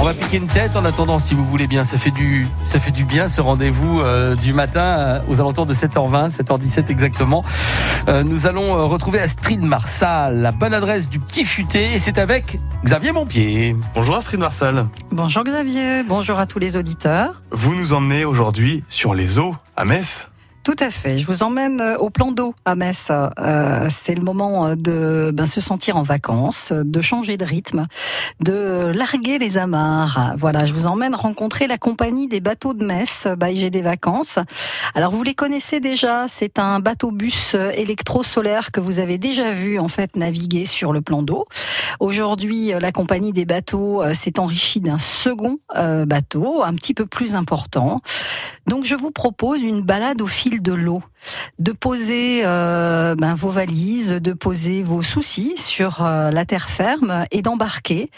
On va piquer une tête en attendant, si vous voulez bien. Ça fait du bien, ce rendez-vous du matin aux alentours de 7h20, 7h17 exactement. Nous allons retrouver Astrid Marsal, la bonne adresse du Petit Futé, et c'est avec Xavier Montpied. Bonjour Astrid Marsal. Bonjour Xavier, bonjour à tous les auditeurs. Vous nous emmenez aujourd'hui sur les eaux à Metz. Tout à fait. Je vous emmène au plan d'eau à Metz. C'est le moment de se sentir en vacances, de changer de rythme, de larguer les amarres. Voilà, je vous emmène rencontrer la compagnie des bateaux de Metz, IG des Vacances. Alors, vous les connaissez déjà. C'est un bateau-bus électro-solaire que vous avez déjà vu, en fait, naviguer sur le plan d'eau. Aujourd'hui, la compagnie des bateaux s'est enrichie d'un second bateau, un petit peu plus important. Donc, je vous propose une balade au fil de l'eau, de poser vos valises, de poser vos soucis sur la terre ferme et d'embarquer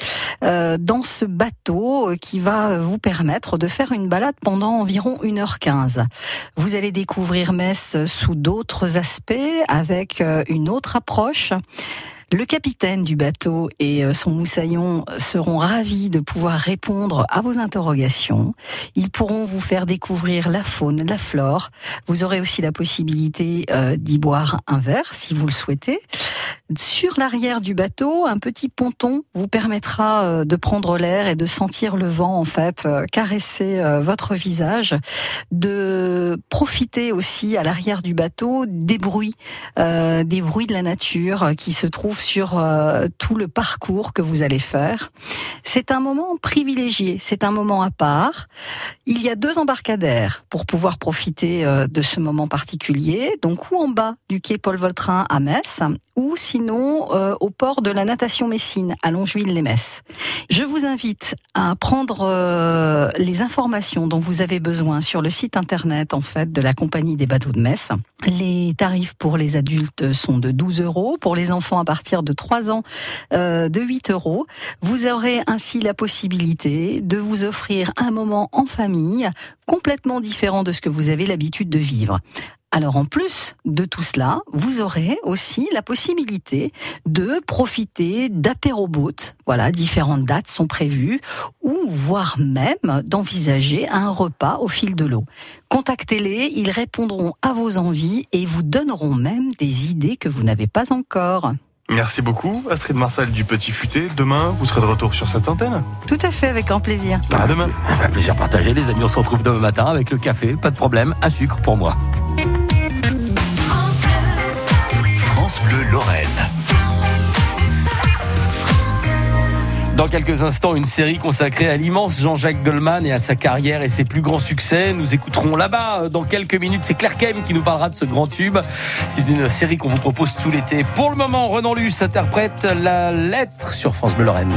dans ce bateau qui va vous permettre de faire une balade pendant environ 1h15. Vous allez découvrir Metz sous d'autres aspects, avec une autre approche. Le capitaine du bateau et son moussaillon seront ravis de pouvoir répondre à vos interrogations. Ils pourront vous faire découvrir la faune, la flore. Vous aurez aussi la possibilité d'y boire un verre si vous le souhaitez. Sur l'arrière du bateau, un petit ponton vous permettra de prendre l'air et de sentir le vent, en fait, caresser votre visage, de profiter aussi à l'arrière du bateau des bruits de la nature qui se trouvent sur tout le parcours que vous allez faire. C'est un moment privilégié, c'est un moment à part. Il y a 2 embarcadères pour pouvoir profiter de ce moment particulier, donc ou en bas du quai Paul Voltrin à Metz, ou sinon au port de la natation Messine à Longeville-lès-Metz. Je vous invite à prendre les informations dont vous avez besoin sur le site internet, en fait, de la compagnie des bateaux de Metz. Les tarifs pour les adultes sont de 12 €, pour les enfants à partir de 3 ans de 8 €. Vous aurez ainsi la possibilité de vous offrir un moment en famille complètement différent de ce que vous avez l'habitude de vivre. Alors, en plus de tout cela, vous aurez aussi la possibilité de profiter d'apéro-boat. Voilà, différentes dates sont prévues, ou voire même d'envisager un repas au fil de l'eau. Contactez-les, ils répondront à vos envies et vous donneront même des idées que vous n'avez pas encore. Merci beaucoup, Astrid Marsal du Petit Futé. Demain, vous serez de retour sur cette antenne. Tout à fait, avec grand plaisir. À demain. Un plaisir partagé, les amis. On se retrouve demain matin avec le café, pas de problème, un sucre pour moi. France Bleu Lorraine. Dans quelques instants, une série consacrée à l'immense Jean-Jacques Goldman et à sa carrière et ses plus grands succès. Nous écouterons là-bas dans quelques minutes. C'est Claire Kem qui nous parlera de ce grand tube. C'est une série qu'on vous propose tout l'été. Pour le moment, Renan Luce interprète La Lettre sur France Bleu Lorraine.